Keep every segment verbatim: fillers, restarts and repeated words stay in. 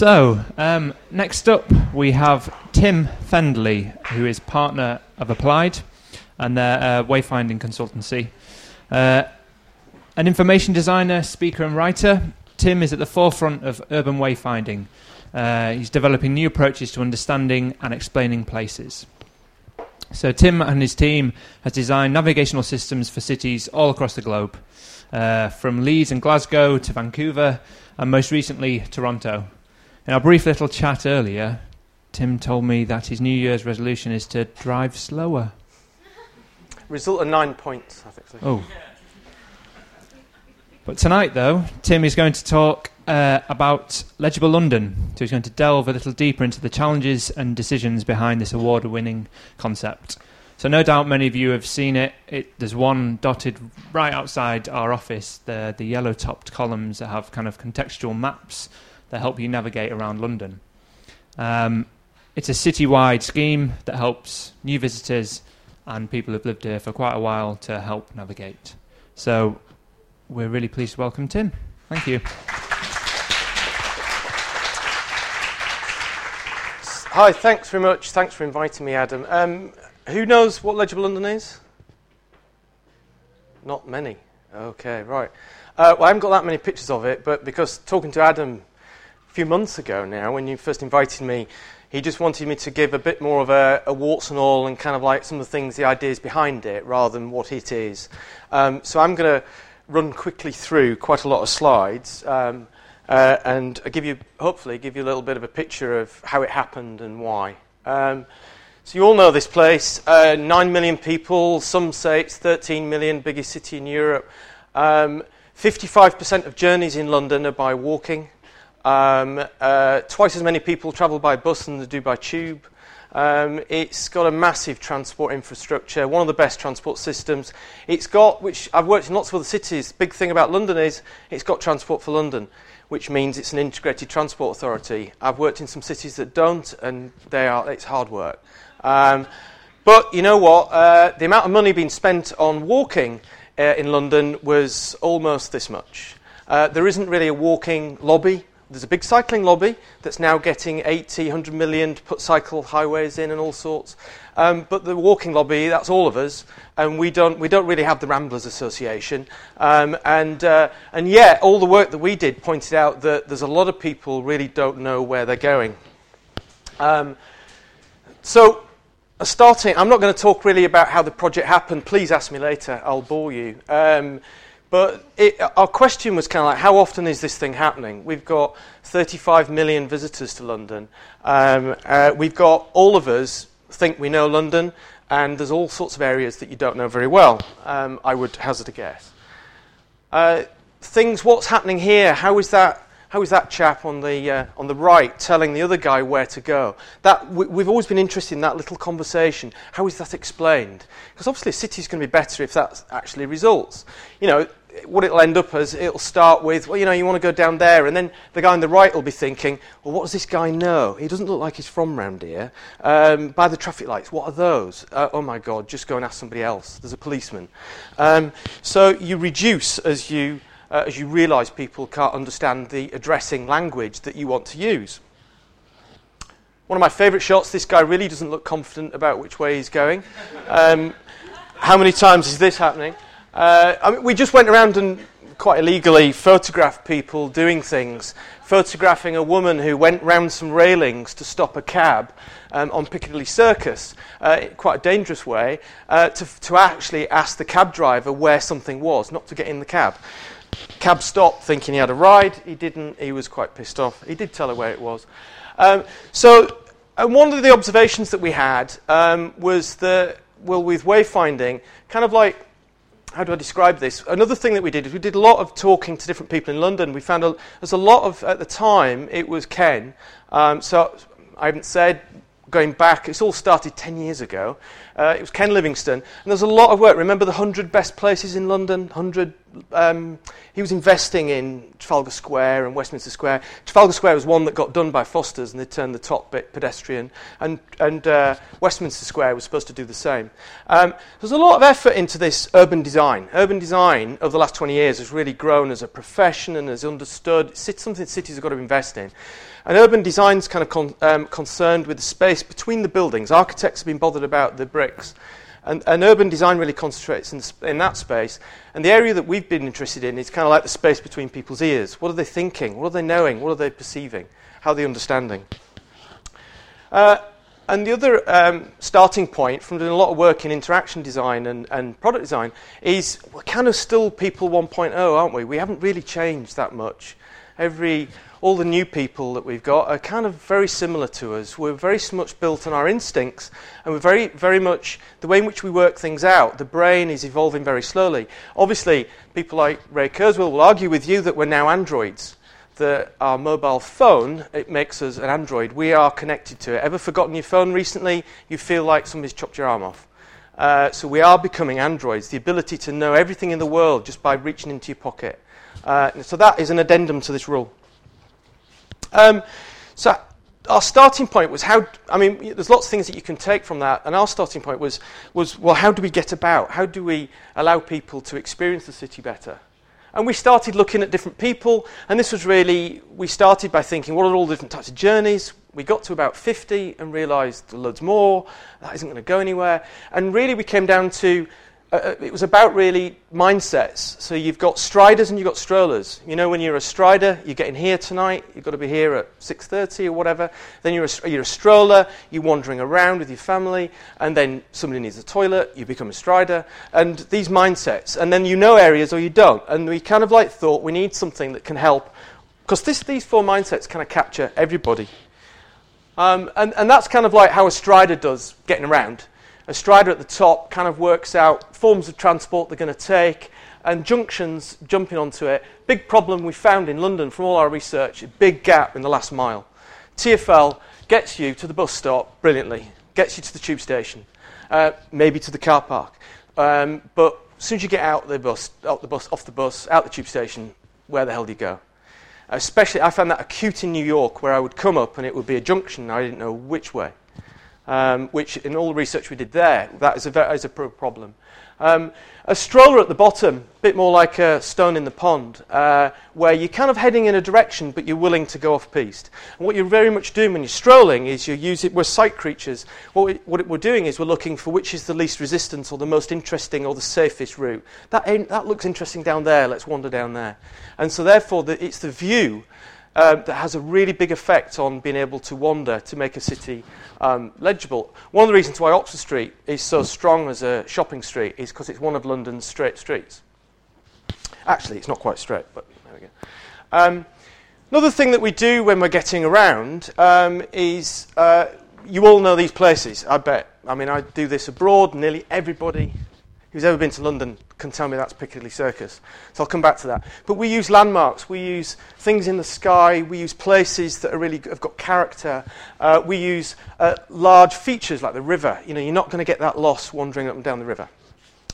So, um, next up we have Tim Fendley, who is partner of Applied and their uh, wayfinding consultancy. Uh, an information designer, speaker and writer, Tim is at the forefront of urban wayfinding. Uh, he's developing new approaches to understanding and explaining places. So Tim and his team has designed navigational systems for cities all across the globe, uh, from Leeds and Glasgow to Vancouver and most recently Toronto. In our brief little chat earlier, Tim told me that his New Year's resolution is to drive slower. Result of nine points, I think so. Oh. But tonight, though, Tim is going to talk uh, about Legible London. So he's going to delve a little deeper into the challenges and decisions behind this award-winning concept. So no doubt many of you have seen it. it there's one dotted right outside our office, the, the yellow-topped columns that have kind of contextual maps that help you navigate around London. Um, it's a city-wide scheme that helps new visitors and people who've lived here for quite a while to help navigate. So we're really pleased to welcome Tim. Thank you. Hi, thanks very much. Thanks for inviting me, Adam. Um, who knows what Legible London is? Not many. Okay, right. Uh, well, I haven't got that many pictures of it, but because talking to Adam a few months ago now, when you first invited me, he just wanted me to give a bit more of a, a warts and all and kind of like some of the things, the ideas behind it, rather than what it is. Um, so I'm going to run quickly through quite a lot of slides um, uh, and give you, hopefully give you a little bit of a picture of how it happened and why. Um, so you all know this place, uh, nine million people, some say it's thirteen million, biggest city in Europe. Um, fifty-five percent of journeys in London are by walking. Um, uh, twice as many people travel by bus than they do by tube. Um, it's got a massive transport infrastructure, one of the best transport systems. It's got, which I've worked in lots of other cities, the big thing about London is it's got Transport for London, which means it's an integrated transport authority. I've worked in some cities that don't, and they are it's hard work. Um, but you know what? Uh, the amount of money being spent on walking uh, in London was almost this much. Uh, there isn't really a walking lobby. There's a big cycling lobby that's now getting eighty, one hundred million to put cycle highways in and all sorts. Um, but the walking lobby, that's all of us, and we don't we don't really have the Ramblers Association. Um, and uh, and yet, all the work that we did pointed out that there's a lot of people really don't know where they're going. Um, so, starting, I'm not going to talk really about how the project happened. Please ask me later. I'll bore you. Um, But it, our question was kind of like, how often is this thing happening? We've got thirty-five million visitors to London. Um, uh, we've got, all of us think we know London, and there's all sorts of areas that you don't know very well, um, I would hazard a guess. Uh, things, what's happening here? How is that, how is that chap on the uh, on the right telling the other guy where to go? That we, We've always been interested in that little conversation. How is that explained? Because obviously a city's going to be better if that actually results. You know, what it'll end up as, it'll start with, well, you know, you want to go down there, and then the guy on the right will be thinking, well, what does this guy know? He doesn't look like he's from round here. Um, by the traffic lights, what are those? Uh, oh, my God, just go and ask somebody else. There's a policeman. Um, so you reduce as you uh, as you realise people can't understand the addressing language that you want to use. One of my favourite shots, this guy really doesn't look confident about which way he's going. Um, how many times is this happening? Uh, I mean, we just went around and quite illegally photographed people doing things, photographing a woman who went round some railings to stop a cab um, on Piccadilly Circus, uh, quite a dangerous way, uh, to, to actually ask the cab driver where something was, not to get in the cab. Cab stopped thinking he had a ride, he didn't, he was quite pissed off, he did tell her where it was. Um, so, and one of the observations that we had um, was that, well, with wayfinding, kind of like, how do I describe this? Another thing that we did is we did a lot of talking to different people in London. We found a, there's a lot of, at the time, it was Ken. Um, so I haven't said, going back, it's all started ten years ago. Uh, it was Ken Livingstone. And there's a lot of work. Remember the one hundred best places in London? one hundred um, he was investing in Trafalgar Square and Westminster Square. Trafalgar Square was one that got done by Foster's, and they turned the top bit pedestrian. And, and uh, Westminster Square was supposed to do the same. Um, there's a lot of effort into this urban design. Urban design over the last twenty years has really grown as a profession and as understood. It's something cities have got to invest in. And urban design's kind of con- um, concerned with the space between the buildings. Architects have been bothered about the bricks. And, and urban design really concentrates in, sp- in that space. And the area that we've been interested in is kind of like the space between people's ears. What are they thinking? What are they knowing? What are they perceiving? How are they understanding? Uh, and the other um, starting point from doing a lot of work in interaction design and, and product design is we're kind of still people one point oh, aren't we? We haven't really changed that much. Every... All the new people that we've got are kind of very similar to us. We're very much built on our instincts, and we're very, very much, the way in which we work things out, the brain is evolving very slowly. Obviously, people like Ray Kurzweil will argue with you that we're now androids, that our mobile phone, it makes us an android. We are connected to it. Ever forgotten your phone recently? You feel like somebody's chopped your arm off. Uh, so we are becoming androids, the ability to know everything in the world just by reaching into your pocket. Uh, so that is an addendum to this rule. Um, so our starting point was how, I mean, there's lots of things that you can take from that, and our starting point was, was well, how do we get about? How do we allow people to experience the city better? And we started looking at different people, and this was really, we started by thinking, what are all the different types of journeys? We got to about fifty and realised loads more, that isn't going to go anywhere. And really we came down to, Uh, it was about really mindsets. So you've got striders and you've got strollers. You know, when you're a strider, you're getting here tonight, you've got to be here at six thirty or whatever. Then you're a, you're a stroller, you're wandering around with your family, and then somebody needs a toilet, you become a strider. And these mindsets. And then you know areas or you don't. And we kind of like thought we need something that can help, because this, these four mindsets kind of capture everybody. Um, and, and that's kind of like how a strider does getting around. A strider at the top kind of works out forms of transport they're going to take and junctions jumping onto it. Big problem we found in London from all our research, a big gap in the last mile. T F L gets you to the bus stop brilliantly, gets you to the tube station, uh, maybe to the car park. Um, but as soon as you get out the bus, out the bus, off the bus, out the tube station, where the hell do you go? Especially, I found that acute in New York where I would come up and it would be a junction and I didn't know which way. Um, which in all the research we did there, that is a, very, is a problem. Um, a stroller at the bottom, a bit more like a stone in the pond, uh, where you're kind of heading in a direction, but you're willing to go off-piste. And what you're very much doing when you're strolling is you're using, we're sight creatures. What, we, what we're doing is we're looking for which is the least resistance or the most interesting or the safest route. That, ain't, that looks interesting down there, let's wander down there. And so therefore the, it's the view Um, that has a really big effect on being able to wander to make a city um, legible. One of the reasons why Oxford Street is so strong as a shopping street is because it's one of London's straight streets. Actually, it's not quite straight, but there we go. Um, another thing that we do when we're getting around um, is, uh, you all know these places, I bet. I mean, I do this abroad, nearly everybody who's ever been to London can tell me that's Piccadilly Circus. So I'll come back to that. But we use landmarks, we use things in the sky, we use places that are really have got character, uh, we use uh, large features like the river. You know, you're not going to get that loss wandering up and down the river.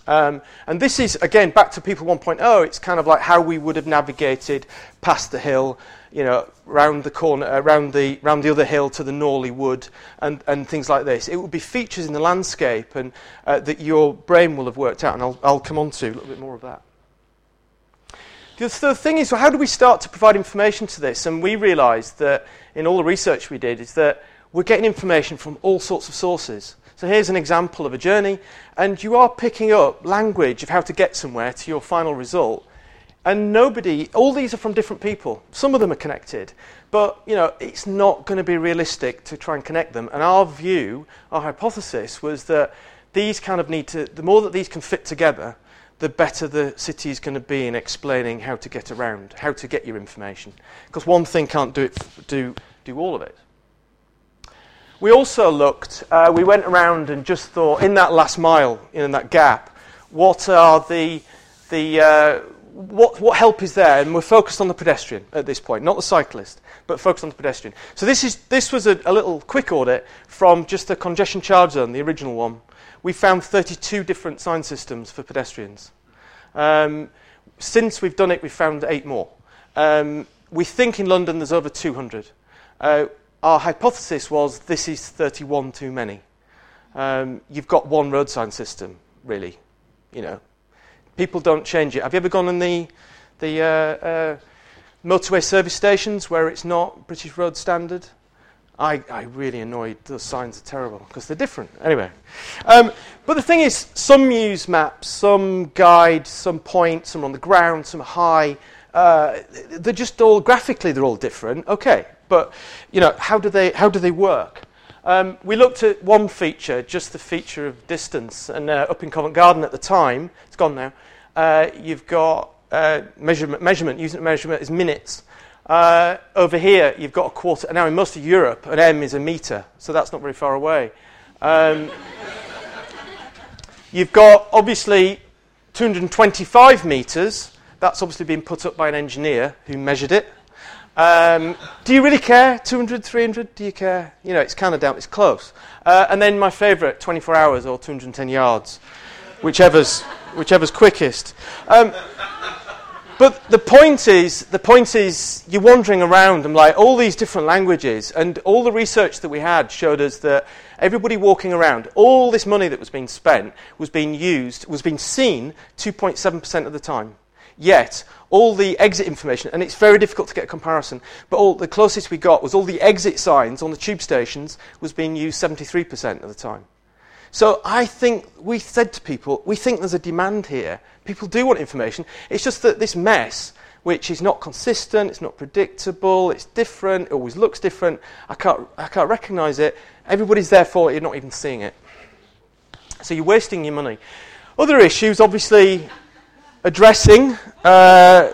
Um, and this is, again, back to People one point oh, it's kind of like how we would have navigated past the hill, you know, round the corner, uh, round the round the other hill to the Norley Wood, and, and things like this. It would be features in the landscape and uh, that your brain will have worked out, and I'll I'll come on to a little bit more of that. The third thing is, well, how do we start to provide information to this? And we realised that in all the research we did is that we're getting information from all sorts of sources. So here's an example of a journey, and you are picking up language of how to get somewhere to your final result. And nobody, all these are from different people. Some of them are connected, but you know it's not going to be realistic to try and connect them. And our view, our hypothesis was that these kind of need to, the more that these can fit together, the better the city is going to be in explaining how to get around, how to get your information. Because one thing can't do it, do do all of it. We also looked, uh, we went around and just thought, in that last mile, in that gap, what are the the uh, What, what help is there? And we're focused on the pedestrian at this point, not the cyclist, but focused on the pedestrian. So this is this was a, a little quick audit from just the congestion charge zone, the original one. We found thirty-two different sign systems for pedestrians. Um, Since we've done it, we've found eight more. Um, we think in London there's over two hundred. Uh, our hypothesis was this is thirty-one too many. Um, you've got one road sign system, really. You know, people don't change it. Have you ever gone on the the uh, uh, motorway service stations where it's not British road standard? I, I really annoyed. Those signs are terrible because they're different. Anyway, um, but the thing is, some use maps, some guide, some point, some on the ground, some high. Uh, they're just all graphically they're all different. Okay, but you know how do they how do they work? Um, we looked at one feature, just the feature of distance, and uh, up in Covent Garden at the time, it's gone now. Uh, you've got uh, measurement. Measurement using measurement is minutes. Uh, over here, you've got a quarter. Now, in most of Europe, an em is a metre, so that's not very far away. Um, you've got, obviously, two hundred twenty-five metres. That's obviously been put up by an engineer who measured it. Um, do you really care? two hundred, three hundred, do you care? You know, it's kind of down, it's close. Uh, and then my favourite, twenty-four hours or two hundred ten yards, whichever's, whichever's quickest. Um, But the point is, the point is, you're wandering around and like all these different languages, and all the research that we had showed us that everybody walking around, all this money that was being spent was being used, was being seen two point seven percent of the time. Yet, all the exit information, and it's very difficult to get a comparison, but all the closest we got was all the exit signs on the tube stations was being used seventy-three percent of the time. So I think we said to people, we think there's a demand here. People do want information. It's just that this mess, which is not consistent, it's not predictable, it's different, it always looks different. I can't, I can't recognise it. Everybody's there for it. You're not even seeing it. So you're wasting your money. Other issues, obviously, addressing uh,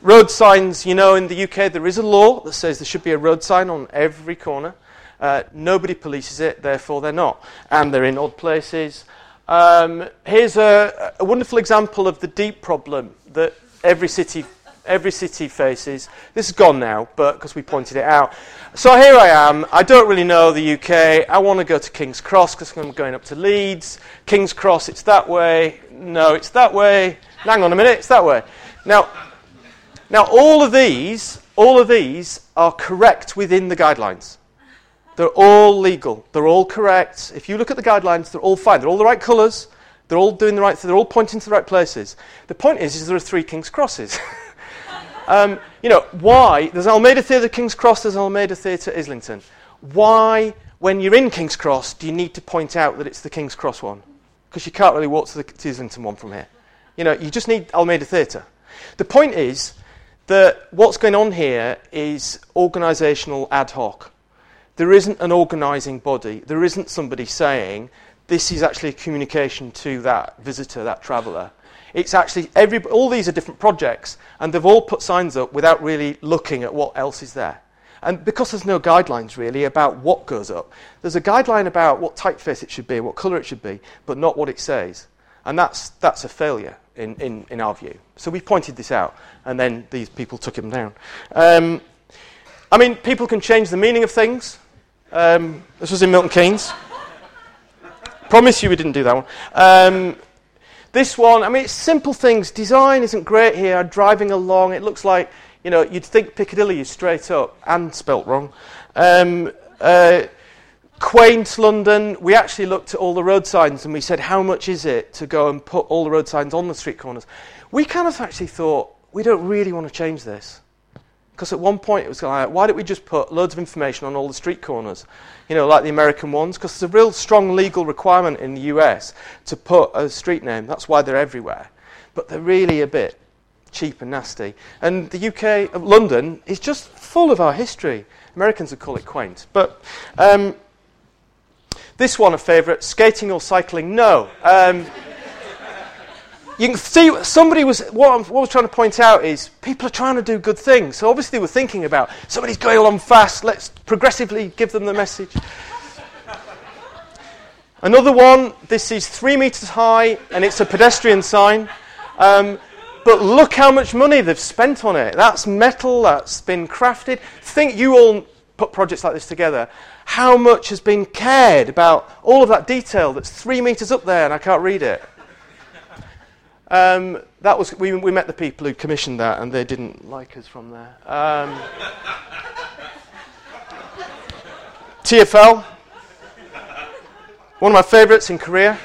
road signs. You know, in the U K there is a law that says there should be a road sign on every corner. Uh, nobody polices it, therefore they're not. And they're in odd places. Um, here's a, a wonderful example of the deep problem that every city every city faces. This is gone now, but because we pointed it out. So here I am. I don't really know the U K. I want to go to King's Cross because I'm going up to Leeds. King's Cross, it's that way. No, it's that way. Hang on a minute, it's that way. Now, now all of these, all of these are correct within the guidelines. They're all legal. They're all correct. If you look at the guidelines, they're all fine. They're all the right colours. They're all doing the right thing. They're all pointing to the right places. The point is, is there are three King's Crosses. um, you know, why? There's Almeida Theatre, King's Cross. There's Almeida Theatre, Islington. Why, when you're in King's Cross, do you need to point out that it's the King's Cross one? Because you can't really walk to the to Islington one from here. You know, you just need Almeida Theatre. The point is that what's going on here is organisational ad hoc. There isn't an organising body. There isn't somebody saying, this is actually a communication to that visitor, that traveller. It's actually, every, all these are different projects, and they've all put signs up without really looking at what else is there. And because there's no guidelines, really, about what goes up, there's a guideline about what typeface it should be, what colour it should be, but not what it says. And that's that's a failure, in, in, in our view. So we pointed this out, and then these people took him down. Um, I mean, people can change the meaning of things. Um, this was in Milton Keynes. Promise you we didn't do that one. Um, this one, I mean, it's simple things. Design isn't great here. Driving along, it looks like, you know, you'd think Piccadilly is straight up and spelt wrong. Um, uh, quaint London, we actually looked at all the road signs and we said, how much is it to go and put all the road signs on the street corners? We kind of actually thought, we don't really want to change this. Because at one point it was like, why don't we just put loads of information on all the street corners, you know, like the American ones? Because there's a real strong legal requirement in the U S to put a street name. That's why they're everywhere. But they're really a bit cheap and nasty. And the U K, of London, is just full of our history. Americans would call it quaint. But um, this one, a favourite, skating or cycling? No. Um, You can see somebody was, what, I'm, what I was trying to point out is people are trying to do good things. So obviously we're thinking about somebody's going along fast, let's progressively give them the message. Another one, this is three metres high and it's a pedestrian sign. Um, but look how much money they've spent on it. That's metal, that's been crafted. Think you all put projects like this together. How much has been cared about all of that detail that's three metres up there and I can't read it? Um, that was we, we met the people who commissioned that, and they didn't like us from there. Um, T F L, one of my favourites in Korea.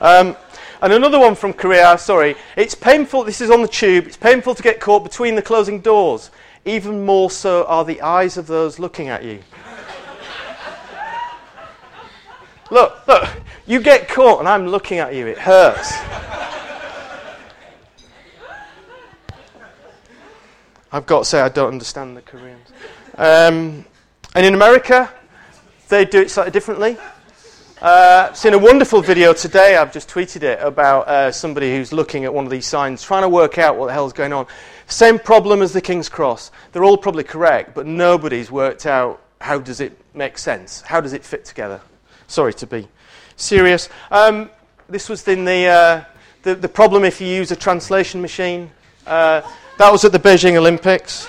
Um, and another one from Korea, sorry. It's painful, this is on the tube, it's painful to get caught between the closing doors. Even more so are the eyes of those looking at you. Look, look, you get caught and I'm looking at you, it hurts. I've got to say I don't understand the Koreans. Um, and in America, they do it slightly differently. Uh, seen a wonderful video today, I've just tweeted it, about uh, somebody who's looking at one of these signs, trying to work out what the hell's going on. Same problem as the King's Cross. They're all probably correct, but nobody's worked out how does it make sense? How does it fit together? Sorry to be serious. Um, this was in the, uh, the, the problem if you use a translation machine. Uh, that was at the Beijing Olympics.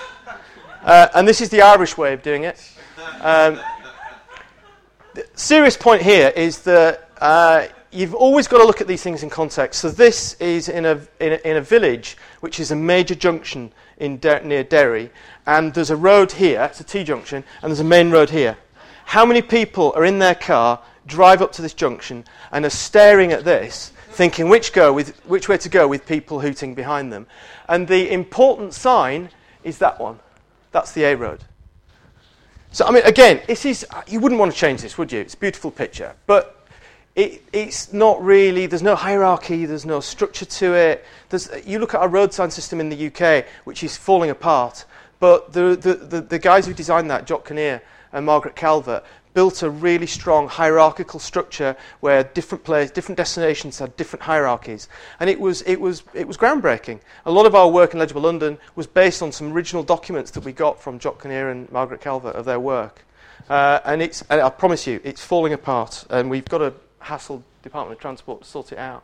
Uh, and this is the Irish way of doing it. Um, The serious point here is that uh, you've always got to look at these things in context. So this is in a, in a, in a village, which is a major junction in De- near Derry, and there's a road here, it's a T-junction, and there's a main road here. How many people are in their car, drive up to this junction, and are staring at this, thinking which, go with, which way to go with people hooting behind them? And the important sign is that one. That's the A road. So, I mean, again, this is, you wouldn't want to change this, would you? It's a beautiful picture. But it, it's not really, there's no hierarchy, there's no structure to it. There's, you look at our road sign system in the U K, which is falling apart. But the, the, the, the guys who designed that, Jock Kinnear and Margaret Calvert, built a really strong hierarchical structure where different places, different destinations had different hierarchies, and it was it was it was groundbreaking. A lot of our work in Legible London was based on some original documents that we got from Jock Kinnear and Margaret Calvert of their work, uh, and it's and I promise you it's falling apart, and we've got to hassle Department of Transport to sort it out.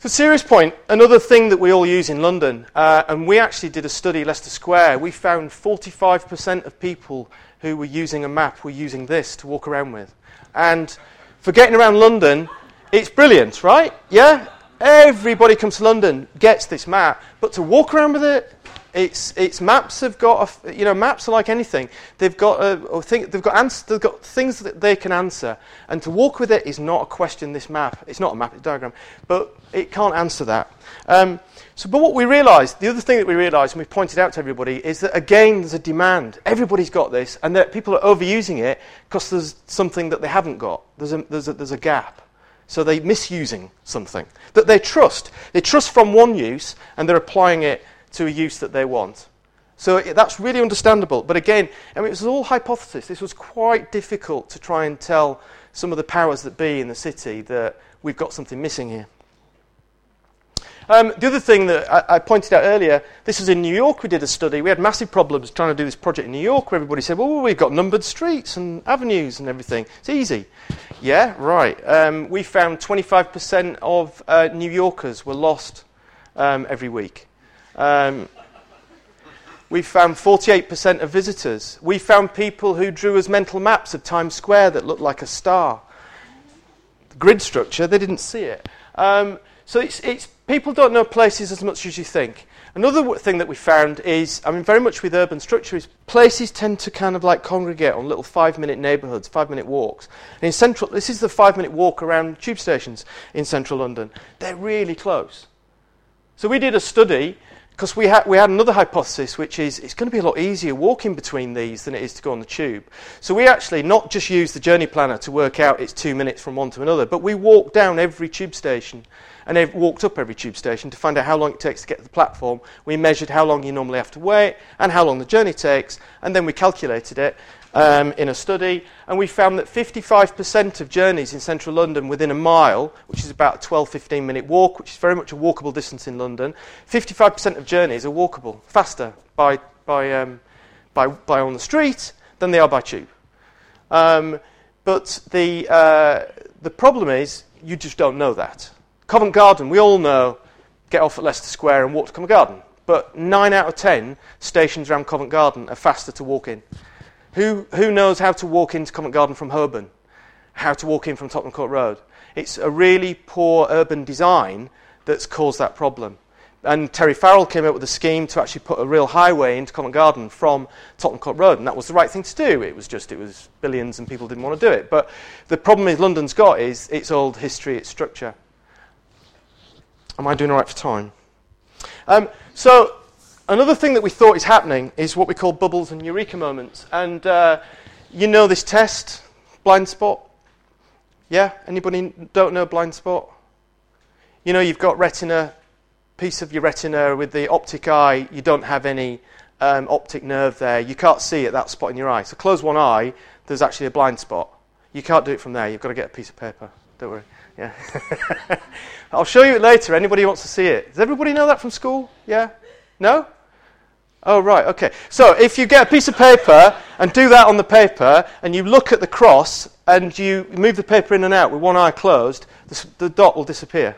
So serious point, another thing that we all use in London, uh, and we actually did a study, Leicester Square, we found forty-five percent of people who were using a map were using this to walk around with. And for getting around London, it's brilliant, right? Yeah? Everybody comes to London, gets this map, but to walk around with it, it's it's maps have got, a, you know, maps are like anything. They've got, a, or think, they've, got ans- they've got things that they can answer, and to walk with it is not a question, this map. It's not a map, it's a diagram. But it can't answer that. Um, so, but what we realised, the other thing that we realised, and we pointed out to everybody, is that again there's a demand. Everybody's got this, and that people are overusing it because there's something that they haven't got. There's a, there's a, there's a gap. So they're misusing something that they trust. They trust from one use, and they're applying it to a use that they want. So it, that's really understandable. But again, I mean, it was all hypothesis. This was quite difficult to try and tell some of the powers that be in the city that we've got something missing here. Um, the other thing that I, I pointed out earlier, this was in New York, we did a study. We had massive problems trying to do this project in New York where everybody said, well, we've got numbered streets and avenues and everything. It's easy. Yeah, right. Um, we found twenty-five percent of uh, New Yorkers were lost um, every week. Um, we found forty-eight percent of visitors. We found people who drew us mental maps of Times Square that looked like a star. The grid structure, they didn't see it. Um, so it's it's... People don't know places as much as you think. Another w- thing that we found is, I mean, very much with urban structure, is places tend to kind of like congregate on little five-minute neighbourhoods, five-minute walks. And in central, this is the five-minute walk around tube stations in central London. They're really close. So we did a study because we had we had another hypothesis, which is it's going to be a lot easier walking between these than it is to go on the tube. So we actually not just used the journey planner to work out it's two minutes from one to another, but we walked down every tube station. And they've walked up every tube station to find out how long it takes to get to the platform. We measured how long you normally have to wait and how long the journey takes, and then we calculated it um, in a study, and we found that fifty-five percent of journeys in central London within a mile, which is about a twelve to fifteen minute walk, which is very much a walkable distance in London, fifty-five percent of journeys are walkable, faster by by um, by, by on the street than they are by tube. Um, but the uh, the problem is you just don't know that. Covent Garden, we all know, get off at Leicester Square and walk to Covent Garden. But nine out of ten stations around Covent Garden are faster to walk in. Who, who knows how to walk into Covent Garden from Holborn? How to walk in from Tottenham Court Road? It's a really poor urban design that's caused that problem. And Terry Farrell came up with a scheme to actually put a real highway into Covent Garden from Tottenham Court Road, and that was the right thing to do. It was just, it was billions and people didn't want to do it. But the problem is London's got is its old history, its structure. Am I doing all right for time? Um, so another thing that we thought is happening is what we call bubbles and eureka moments. And uh, you know this test, blind spot? Yeah? Anybody don't know blind spot? You know you've got retina... piece of your retina with the optic eye, you don't have any um, optic nerve there. You can't see at that spot in your eye. So close one eye, there's actually a blind spot. You can't do it from there. You've got to get a piece of paper. Don't worry. Yeah. I'll show you it later. Anybody who wants to see it. Does everybody know that from school? Yeah? No? Oh, right. Okay. So if you get a piece of paper and do that on the paper and you look at the cross and you move the paper in and out with one eye closed, the, the dot will disappear.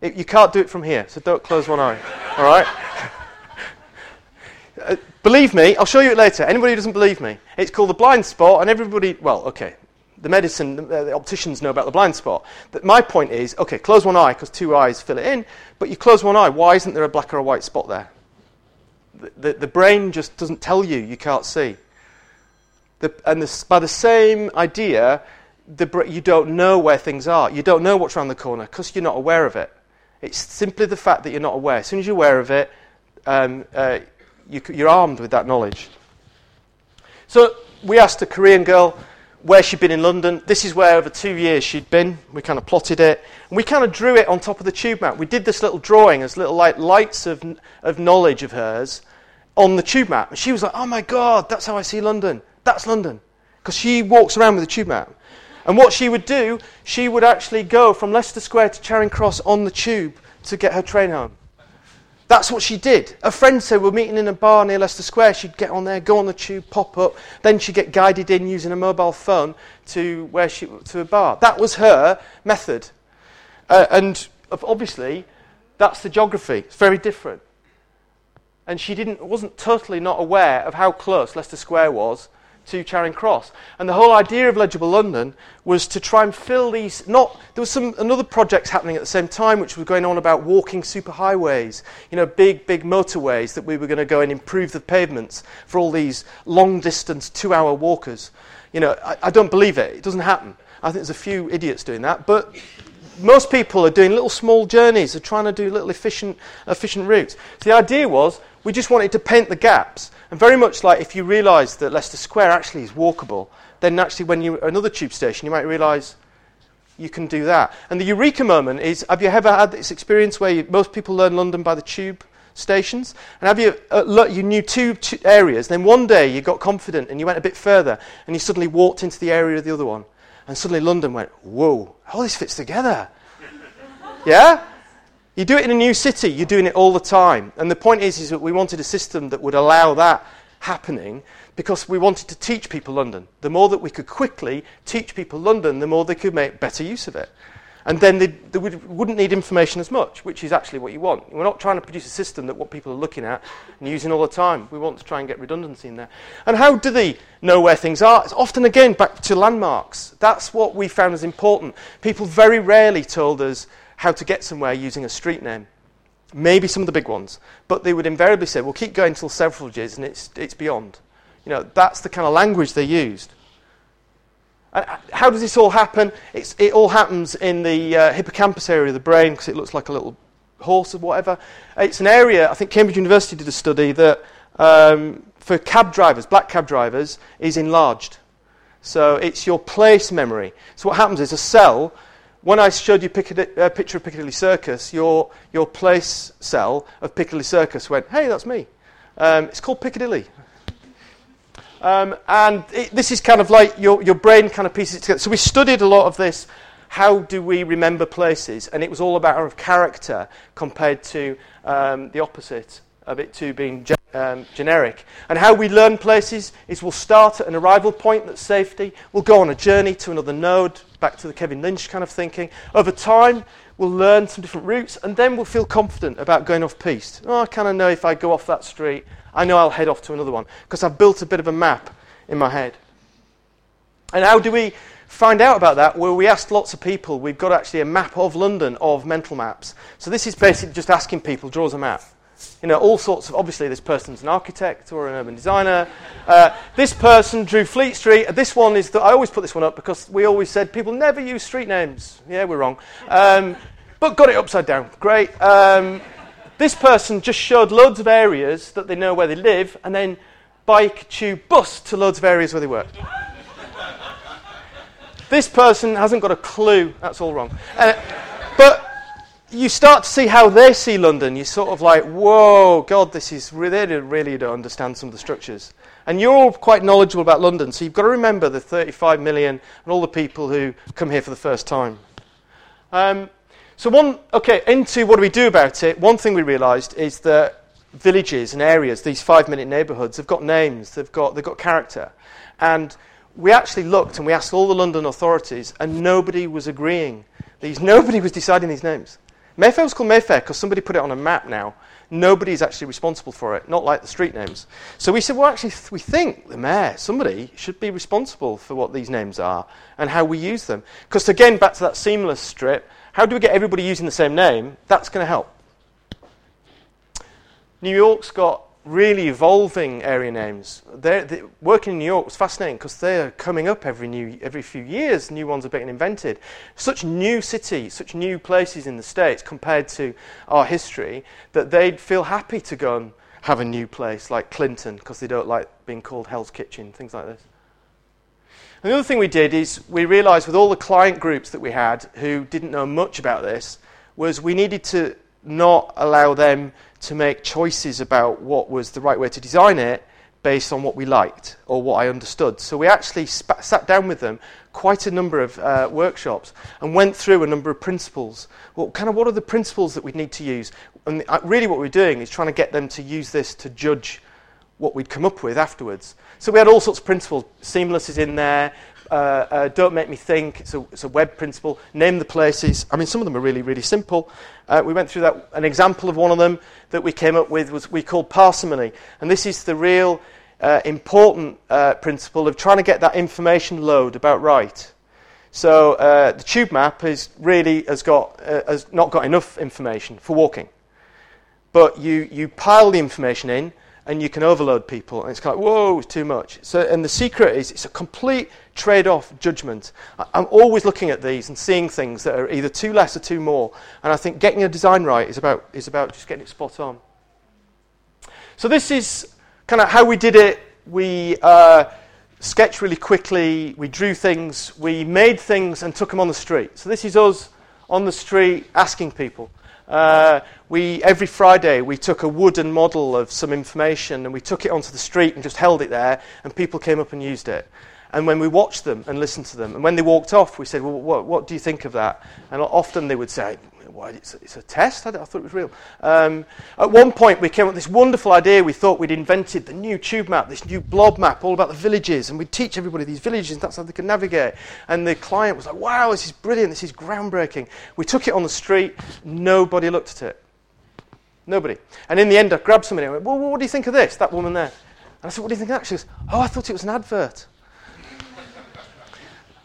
It, you can't do it from here, so don't close one eye, all right? uh, believe me, I'll show you it later. Anybody who doesn't believe me, it's called the blind spot, and everybody, well, okay, the medicine, the, the opticians know about the blind spot. But my point is, okay, close one eye, because two eyes fill it in, but you close one eye, why isn't there a black or a white spot there? The, the, the brain just doesn't tell you, you can't see. The, and the, by the same idea, the br- you don't know where things are. You don't know what's around the corner, because you're not aware of it. It's simply the fact that you're not aware. As soon as you're aware of it, um, uh, you, you're armed with that knowledge. So we asked a Korean girl where she'd been in London. This is where over two years she'd been. We kind of plotted it. And we kind of drew it on top of the tube map. We did this little drawing as little like lights of of knowledge of hers on the tube map. And she was like, oh my God, that's how I see London. That's London. Because she walks around with a tube map. And what she would do, she would actually go from Leicester Square to Charing Cross on the tube to get her train home. That's what she did. A friend said we're meeting in a bar near Leicester Square. She'd get on there, go on the tube, pop up. Then she'd get guided in using a mobile phone to where she to a bar. That was her method. Uh, and obviously, that's the geography. It's very different. And she didn't wasn't totally not aware of how close Leicester Square was to Charing Cross. And the whole idea of Legible London was to try and fill these, not, there was some another projects happening at the same time which was going on about walking superhighways, you know, big, big motorways that we were going to go and improve the pavements for all these long distance two hour walkers. You know, I, I don't believe it. It doesn't happen. I think there's a few idiots doing that, but most people are doing little small journeys, they're trying to do little efficient, efficient routes. So the idea was we just wanted to paint the gaps. And very much like if you realise that Leicester Square actually is walkable, then actually when you're at another tube station, you might realise you can do that. And the eureka moment is, have you ever had this experience where you, most people learn London by the tube stations? And have you, uh, look, you knew two t- areas, then one day you got confident and you went a bit further and you suddenly walked into the area of the other one. And suddenly London went, whoa, all this fits together. Yeah? You do it in a new city, you're doing it all the time. And the point is, is that we wanted a system that would allow that happening because we wanted to teach people London. The more that we could quickly teach people London, the more they could make better use of it. And then they, they would, wouldn't need information as much, which is actually what you want. We're not trying to produce a system that what people are looking at and using all the time. We want to try and get redundancy in there. And how do they know where things are? It's often, again, back to landmarks. That's what we found as important. People very rarely told us how to get somewhere using a street name. Maybe some of the big ones. But they would invariably say, well, keep going till Selfridges and it's it's beyond. You know, that's the kind of language they used. Uh, how does this all happen? It's, it all happens in the uh, hippocampus area of the brain because it looks like a little horse or whatever. It's an area, I think Cambridge University did a study that um, for cab drivers, black cab drivers, is enlarged. So it's your place memory. So what happens is a cell... When I showed you Piccadilly, a picture of Piccadilly Circus, your your place cell of Piccadilly Circus went, hey, that's me. Um, it's called Piccadilly. Um, and it, this is kind of like your, your brain kind of pieces it together. So we studied a lot of this, how do we remember places? And it was all about our character compared to um, the opposite of it to being ge- um, generic. And how we learn places is we'll start at an arrival point, that's safety. We'll go on a journey to another node, back to the Kevin Lynch kind of thinking. Over time, we'll learn some different routes, and then we'll feel confident about going off-piste. Oh, I kind of know if I go off that street, I know I'll head off to another one, because I've built a bit of a map in my head. And how do we find out about that? Well, we asked lots of people. We've got actually a map of London, of mental maps. So this is basically just asking people, draw us a map. You know, all sorts of, obviously this person's an architect or an urban designer. Uh, this person drew Fleet Street. This one is, the, I always put this one up because we always said people never use street names. Yeah, we're wrong. Um, but got it upside down. Great. Um, this person just showed loads of areas that they know where they live and then bike, tube, bus to loads of areas where they work. This person hasn't got a clue. That's all wrong. Uh, but you start to see how they see London. You're sort of like, whoa, God, this is really, they really don't understand some of the structures. And you're all quite knowledgeable about London, so you've got to remember the thirty-five million and all the people who come here for the first time. Um, so one, okay, into what do we do about it? One thing we realised is that villages and areas, these five-minute neighbourhoods, have got names. They've got they've got character, and we actually looked and we asked all the London authorities and nobody was agreeing. These, nobody was deciding these names. Mayfair was called Mayfair because somebody put it on a map now. Nobody's actually responsible for it, not like the street names. So we said, well, actually, th- we think the mayor, somebody, should be responsible for what these names are and how we use them. Because, again, back to that seamless strip, how do we get everybody using the same name? That's going to help. New York's got really evolving area names. They're, they're, working in New York was fascinating because they are coming up every new every few years. New ones are being invented. Such new city, such new places in the States compared to our history that they'd feel happy to go and have a new place like Clinton because they don't like being called Hell's Kitchen, things like this. And the other thing we did is we realised with all the client groups that we had who didn't know much about this was we needed to not allow them to make choices about what was the right way to design it based on what we liked or what I understood. So we actually sp- sat down with them, quite a number of uh, workshops, and went through a number of principles. Well, kind of what are the principles that we'd need to use? And th- really what we're doing is trying to get them to use this to judge what we'd come up with afterwards. So we had all sorts of principles. Seamless is in there. Uh, uh, don't make me think. It's a, it's a web principle. Name the places. I mean, some of them are really, really simple. Uh, we went through that. An example of one of them that we came up with was we called parsimony. And this is the real uh, important uh, principle of trying to get that information load about right. So uh, the tube map is really has got uh, has not got enough information for walking. But you you pile the information in. And you can overload people, and it's kind of like, whoa, it's too much. So, and the secret is it's a complete trade-off judgment. I, I'm always looking at these and seeing things that are either too less or too more, and I think getting a design right is about is about just getting it spot on. So this is kind of how we did it. We uh, sketched really quickly, we drew things, we made things and took them on the street. So this is us on the street asking people. Uh, we every Friday we took a wooden model of some information and we took it onto the street and just held it there and people came up and used it. And when we watched them and listened to them and when they walked off we said, well, what, what do you think of that? And often they would say, what, it's, it's a test? I, I thought it was real. Um, at one point we came up with this wonderful idea. We thought we'd invented the new tube map, this new blob map all about the villages, and we'd teach everybody these villages and that's how they could navigate. And the client was like, wow, this is brilliant, this is groundbreaking. We took it on the street, nobody looked at it. Nobody. And in the end I grabbed somebody and I went, well, what do you think of this, that woman there? And I said, what do you think of that? She goes, oh, I thought it was an advert.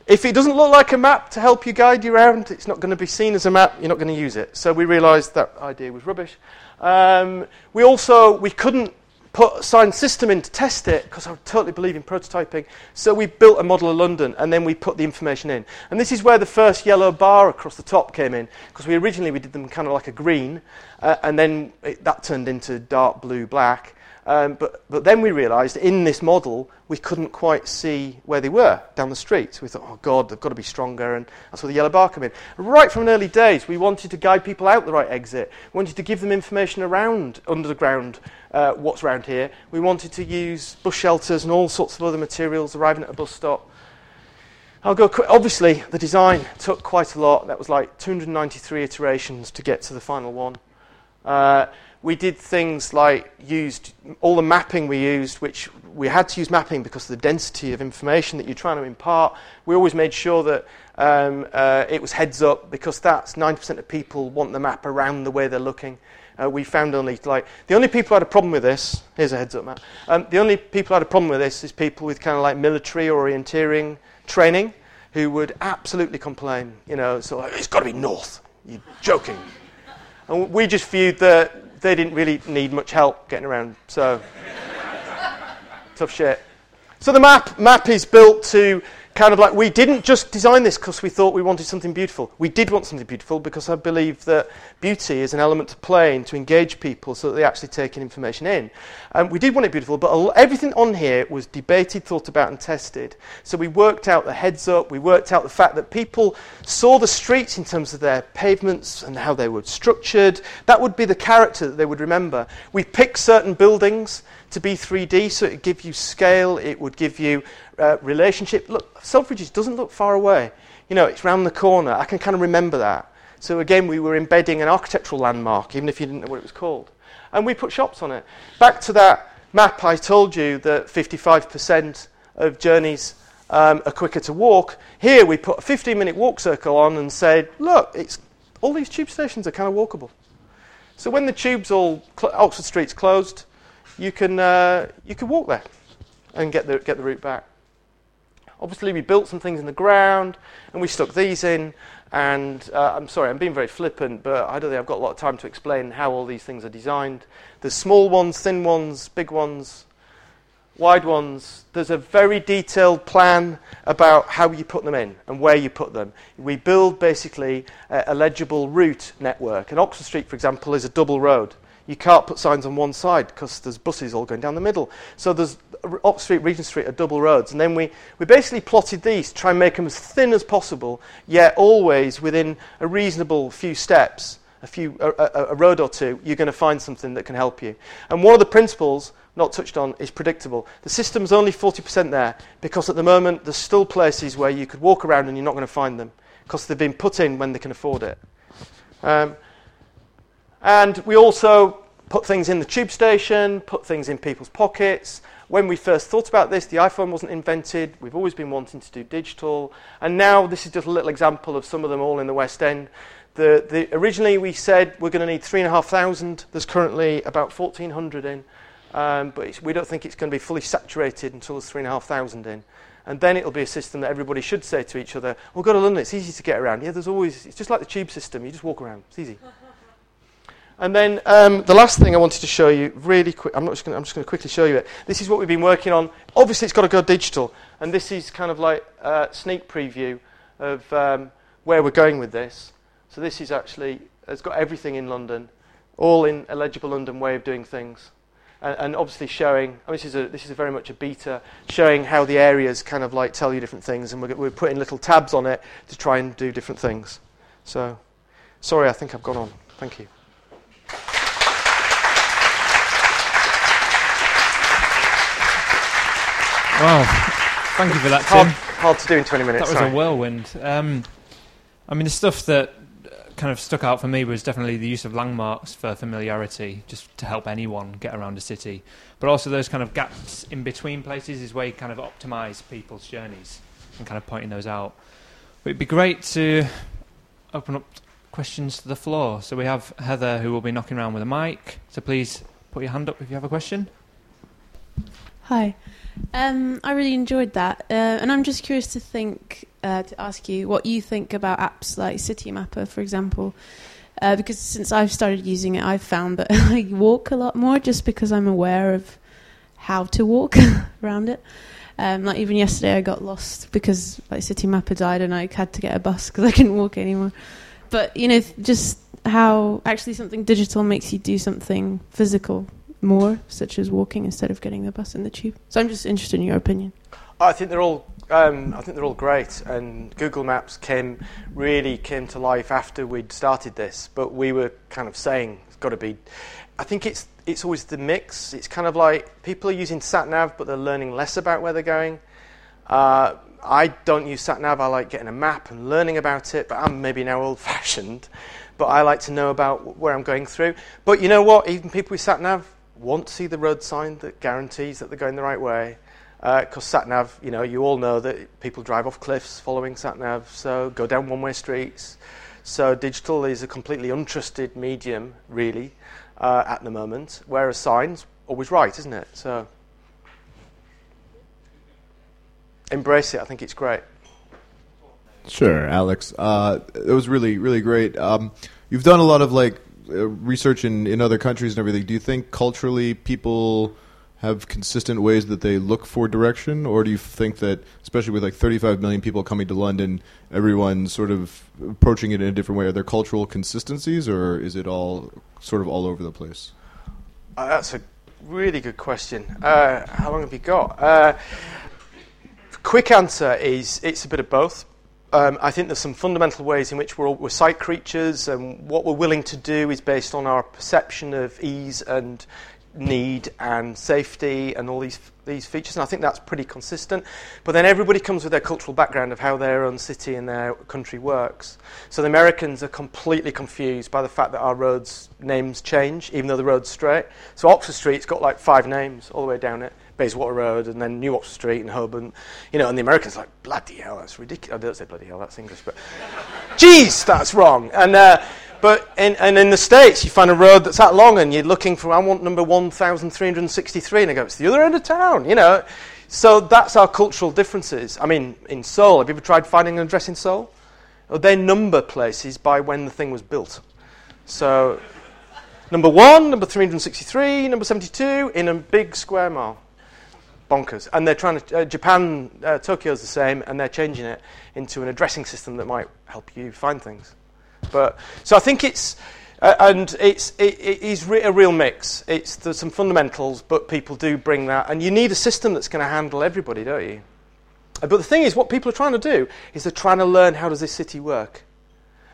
If it doesn't look like a map to help you guide you around, it's not going to be seen as a map, you're not going to use it. So we realised that idea was rubbish. Um, we also, we couldn't put a sign system in to test it, because I totally believe in prototyping, so we built a model of London, and then we put the information in. And this is where the first yellow bar across the top came in, because we originally we did them kind of like a green, uh, and then it, that turned into dark blue, black. Um, but, but then we realised in this model we couldn't quite see where they were down the street. So we thought, oh God, they've got to be stronger, and that's where the yellow bar came in. Right from early days, we wanted to guide people out the right exit. We wanted to give them information around, underground, uh, what's around here. We wanted to use bus shelters and all sorts of other materials arriving at a bus stop. I'll go quick. Obviously, the design took quite a lot. That was like two hundred ninety-three iterations to get to the final one. Uh, We did things like used all the mapping we used, which we had to use mapping because of the density of information that you're trying to impart. We always made sure that um, uh, it was heads up because that's ninety percent of people want the map around the way they're looking. uh, we found only like the only people who had a problem with this. Here's a heads up, Matt. Um, the only people who had a problem with this is people with kind of like military orienteering training, who would absolutely complain. You know, so like, it's got to be north. You're joking. And we just viewed that they didn't really need much help getting around. So tough shit. So the map map is built to kind of like, we didn't just design this because we thought we wanted something beautiful. We did want something beautiful because I believe that beauty is an element to play and to engage people so that they actually take in information in. Um, we did want it beautiful, but al- everything on here was debated, thought about and tested. So we worked out the heads up, we worked out the fact that people saw the streets in terms of their pavements and how they were structured. That would be the character that they would remember. We picked certain buildings to be three D, so it would give you scale, it would give you uh, relationship. Look, Selfridges doesn't look far away. You know, it's round the corner. I can kind of remember that. So again, we were embedding an architectural landmark, even if you didn't know what it was called. And we put shops on it. Back to that map I told you that fifty-five percent of journeys um, are quicker to walk. Here we put a fifteen-minute walk circle on and said, look, it's all these tube stations are kind of walkable. So when the tube's all, cl- Oxford Street's closed, you can uh, you can walk there and get the get the route back. Obviously, we built some things in the ground and we stuck these in. And uh, I'm sorry, I'm being very flippant, but I don't think I've got a lot of time to explain how all these things are designed. There's small ones, thin ones, big ones, wide ones. There's a very detailed plan about how you put them in and where you put them. We build basically a, a legible route network. And Oxford Street, for example, is a double road. You can't put signs on one side because there's buses all going down the middle. So there's Oxford Street, Regent Street are double roads. And then we, we basically plotted these to try and make them as thin as possible, yet always within a reasonable few steps, a, few, a, a, a road or two, you're going to find something that can help you. And one of the principles not touched on is predictable. The system's only forty percent there because at the moment there's still places where you could walk around and you're not going to find them because they've been put in when they can afford it. Um, And we also put things in the tube station, put things in people's pockets. When we first thought about this, the iPhone wasn't invented. We've always been wanting to do digital. And now this is just a little example of some of them all in the West End. The, the, originally we said we're going to need three thousand five hundred. There's currently about fourteen hundred in. Um, but it's, we don't think it's going to be fully saturated until there's three thousand five hundred in. And then it'll be a system that everybody should say to each other, well, go to London, it's easy to get around. Yeah, there's always, it's just like the tube system. You just walk around. It's easy. And then um, the last thing I wanted to show you really quick, I'm not just gonna, I'm just going to quickly show you it. This is what we've been working on. Obviously, it's got to go digital. And this is kind of like a sneak preview of um, where we're going with this. So this is actually, it's got everything in London, all in a Legible London way of doing things. And, and obviously showing, oh, this is a this is a very much a beta, showing how the areas kind of like tell you different things. And we're, we're putting little tabs on it to try and do different things. So, sorry, I think I've gone on. Thank you. Wow, thank you for that, Tim. Hard, hard to do in twenty minutes. That was sorry. A whirlwind. Um, I mean, the stuff that kind of stuck out for me was definitely the use of landmarks for familiarity, just to help anyone get around a city. But also those kind of gaps in between places is where you kind of optimise people's journeys and kind of pointing those out. But it'd be great to open up questions to the floor. So we have Heather, who will be knocking around with a mic. So please put your hand up if you have a question. Hi. Um, I really enjoyed that, uh, and I'm just curious to think, uh, to ask you what you think about apps like Citymapper, for example, uh, because since I've started using it, I've found that I walk a lot more just because I'm aware of how to walk around it. Um, like even yesterday, I got lost because like Citymapper died, and I had to get a bus because I couldn't walk anymore. But you know, just how actually something digital makes you do something physical more, such as walking instead of getting the bus and the tube. So I'm just interested in your opinion. I think they're all, um, I think they're all great. And Google Maps came, really came to life after we'd started this. But we were kind of saying it's got to be. I think it's it's always the mix. It's kind of like people are using sat nav, but they're learning less about where they're going. Uh, I don't use sat nav. I like getting a map and learning about it. But I'm maybe now old-fashioned. But I like to know about where I'm going through. But you know what? Even people with sat nav want to see the road sign that guarantees that they're going the right way, because uh, sat-nav, you know, you all know that people drive off cliffs following sat-nav, so go down one-way streets. So digital is a completely untrusted medium, really, uh, at the moment, whereas signs, always right, isn't it? So embrace it. I think it's great. Sure, Alex. Uh, it was really, really great. Um, you've done a lot of like uh, research in, in other countries and everything. Do you think culturally people have consistent ways that they look for direction, or do you think that, especially with like thirty-five million people coming to London, everyone sort of approaching it in a different way? Are there cultural consistencies, or is it all sort of all over the place? Uh, that's a really good question. Uh, how long have you got? Uh, quick answer is it's a bit of both. Um, I think there's some fundamental ways in which we're, all, we're sight creatures, and what we're willing to do is based on our perception of ease and need and safety and all these these features, and I think that's pretty consistent. But then everybody comes with their cultural background of how their own city and their country works. So the Americans are completely confused by the fact that our roads' names change, even though the road's straight. So Oxford Street's got like five names all the way down it. Bayswater Road, and then New Oxford Street and Holborn, you know, and the Americans are like, bloody hell, that's ridiculous. I don't say bloody hell, that's English, but jeez, that's wrong. And uh, but in, and in the States, you find a road that's that long, and you're looking for, I want number one thousand three hundred sixty-three, and I go, it's the other end of town, you know. So that's our cultural differences. I mean, in Seoul, have you ever tried finding an address in Seoul? Well, they number places by when the thing was built. So number one, number three hundred sixty-three, number seventy-two, in a big square mile. Bonkers. And they're trying to, uh, Japan, uh, Tokyo's the same, and they're changing it into an addressing system that might help you find things. But so I think it's, uh, and it's it, it is re- a real mix. It's there's some fundamentals, but people do bring that, and you need a system that's going to handle everybody, don't you? Uh, but the thing is, what people are trying to do is they're trying to learn how does this city work,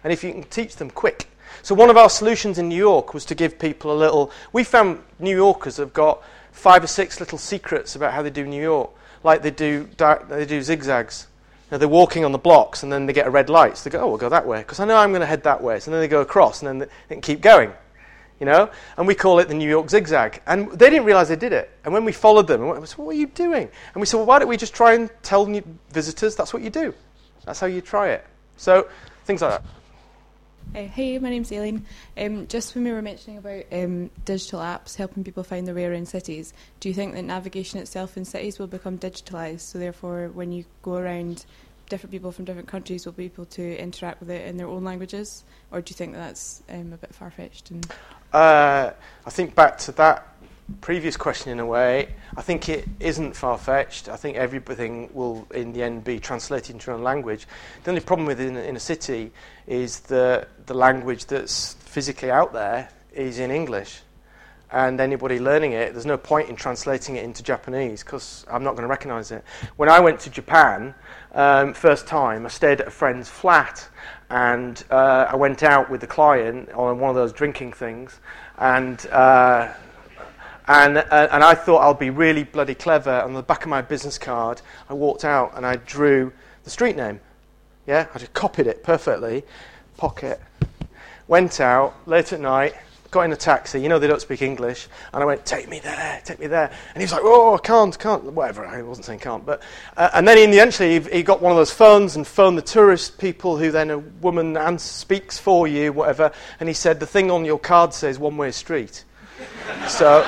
and if you can teach them quick. So one of our solutions in New York was to give people a little. We found New Yorkers have got five or six little secrets about how they do New York, like they do di- they do zigzags. Now they're walking on the blocks, and then they get a red light. So they go, oh, we'll go that way, because I know I'm going to head that way. So then they go across, and then they, they can keep going, you know. And we call it the New York zigzag. And they didn't realise they did it. And when we followed them, we said, what are you doing? And we said, well, why don't we just try and tell new visitors that's what you do? That's how you try it. So things like that. Uh, hi, my name's Aileen. Um, just when we were mentioning about um, digital apps helping people find their way around cities, do you think that navigation itself in cities will become digitalised? So therefore, when you go around, different people from different countries will be able to interact with it in their own languages? Or do you think that that's um, a bit far-fetched? And uh, I think back to that previous question in a way. I think it isn't far-fetched. I think everything will, in the end, be translated into your own language. The only problem with it in, in a city is the the language that's physically out there is in English. And anybody learning it, there's no point in translating it into Japanese because I'm not going to recognise it. When I went to Japan, um, first time, I stayed at a friend's flat, and uh, I went out with the client on one of those drinking things, and... Uh, And uh, and I thought I'll be really bloody clever. On the back of my business card, I walked out and I drew the street name. Yeah, I just copied it perfectly. Pocket. Went out late at night, got in a taxi. You know they don't speak English. And I went, take me there, take me there. And he was like, oh, I can't, can't, whatever. I wasn't saying can't, but uh, and then in the eventually he, he got one of those phones and phoned the tourist people, who then a woman and speaks for you, whatever. And he said, the thing on your card says one-way street. So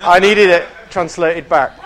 I needed it translated back.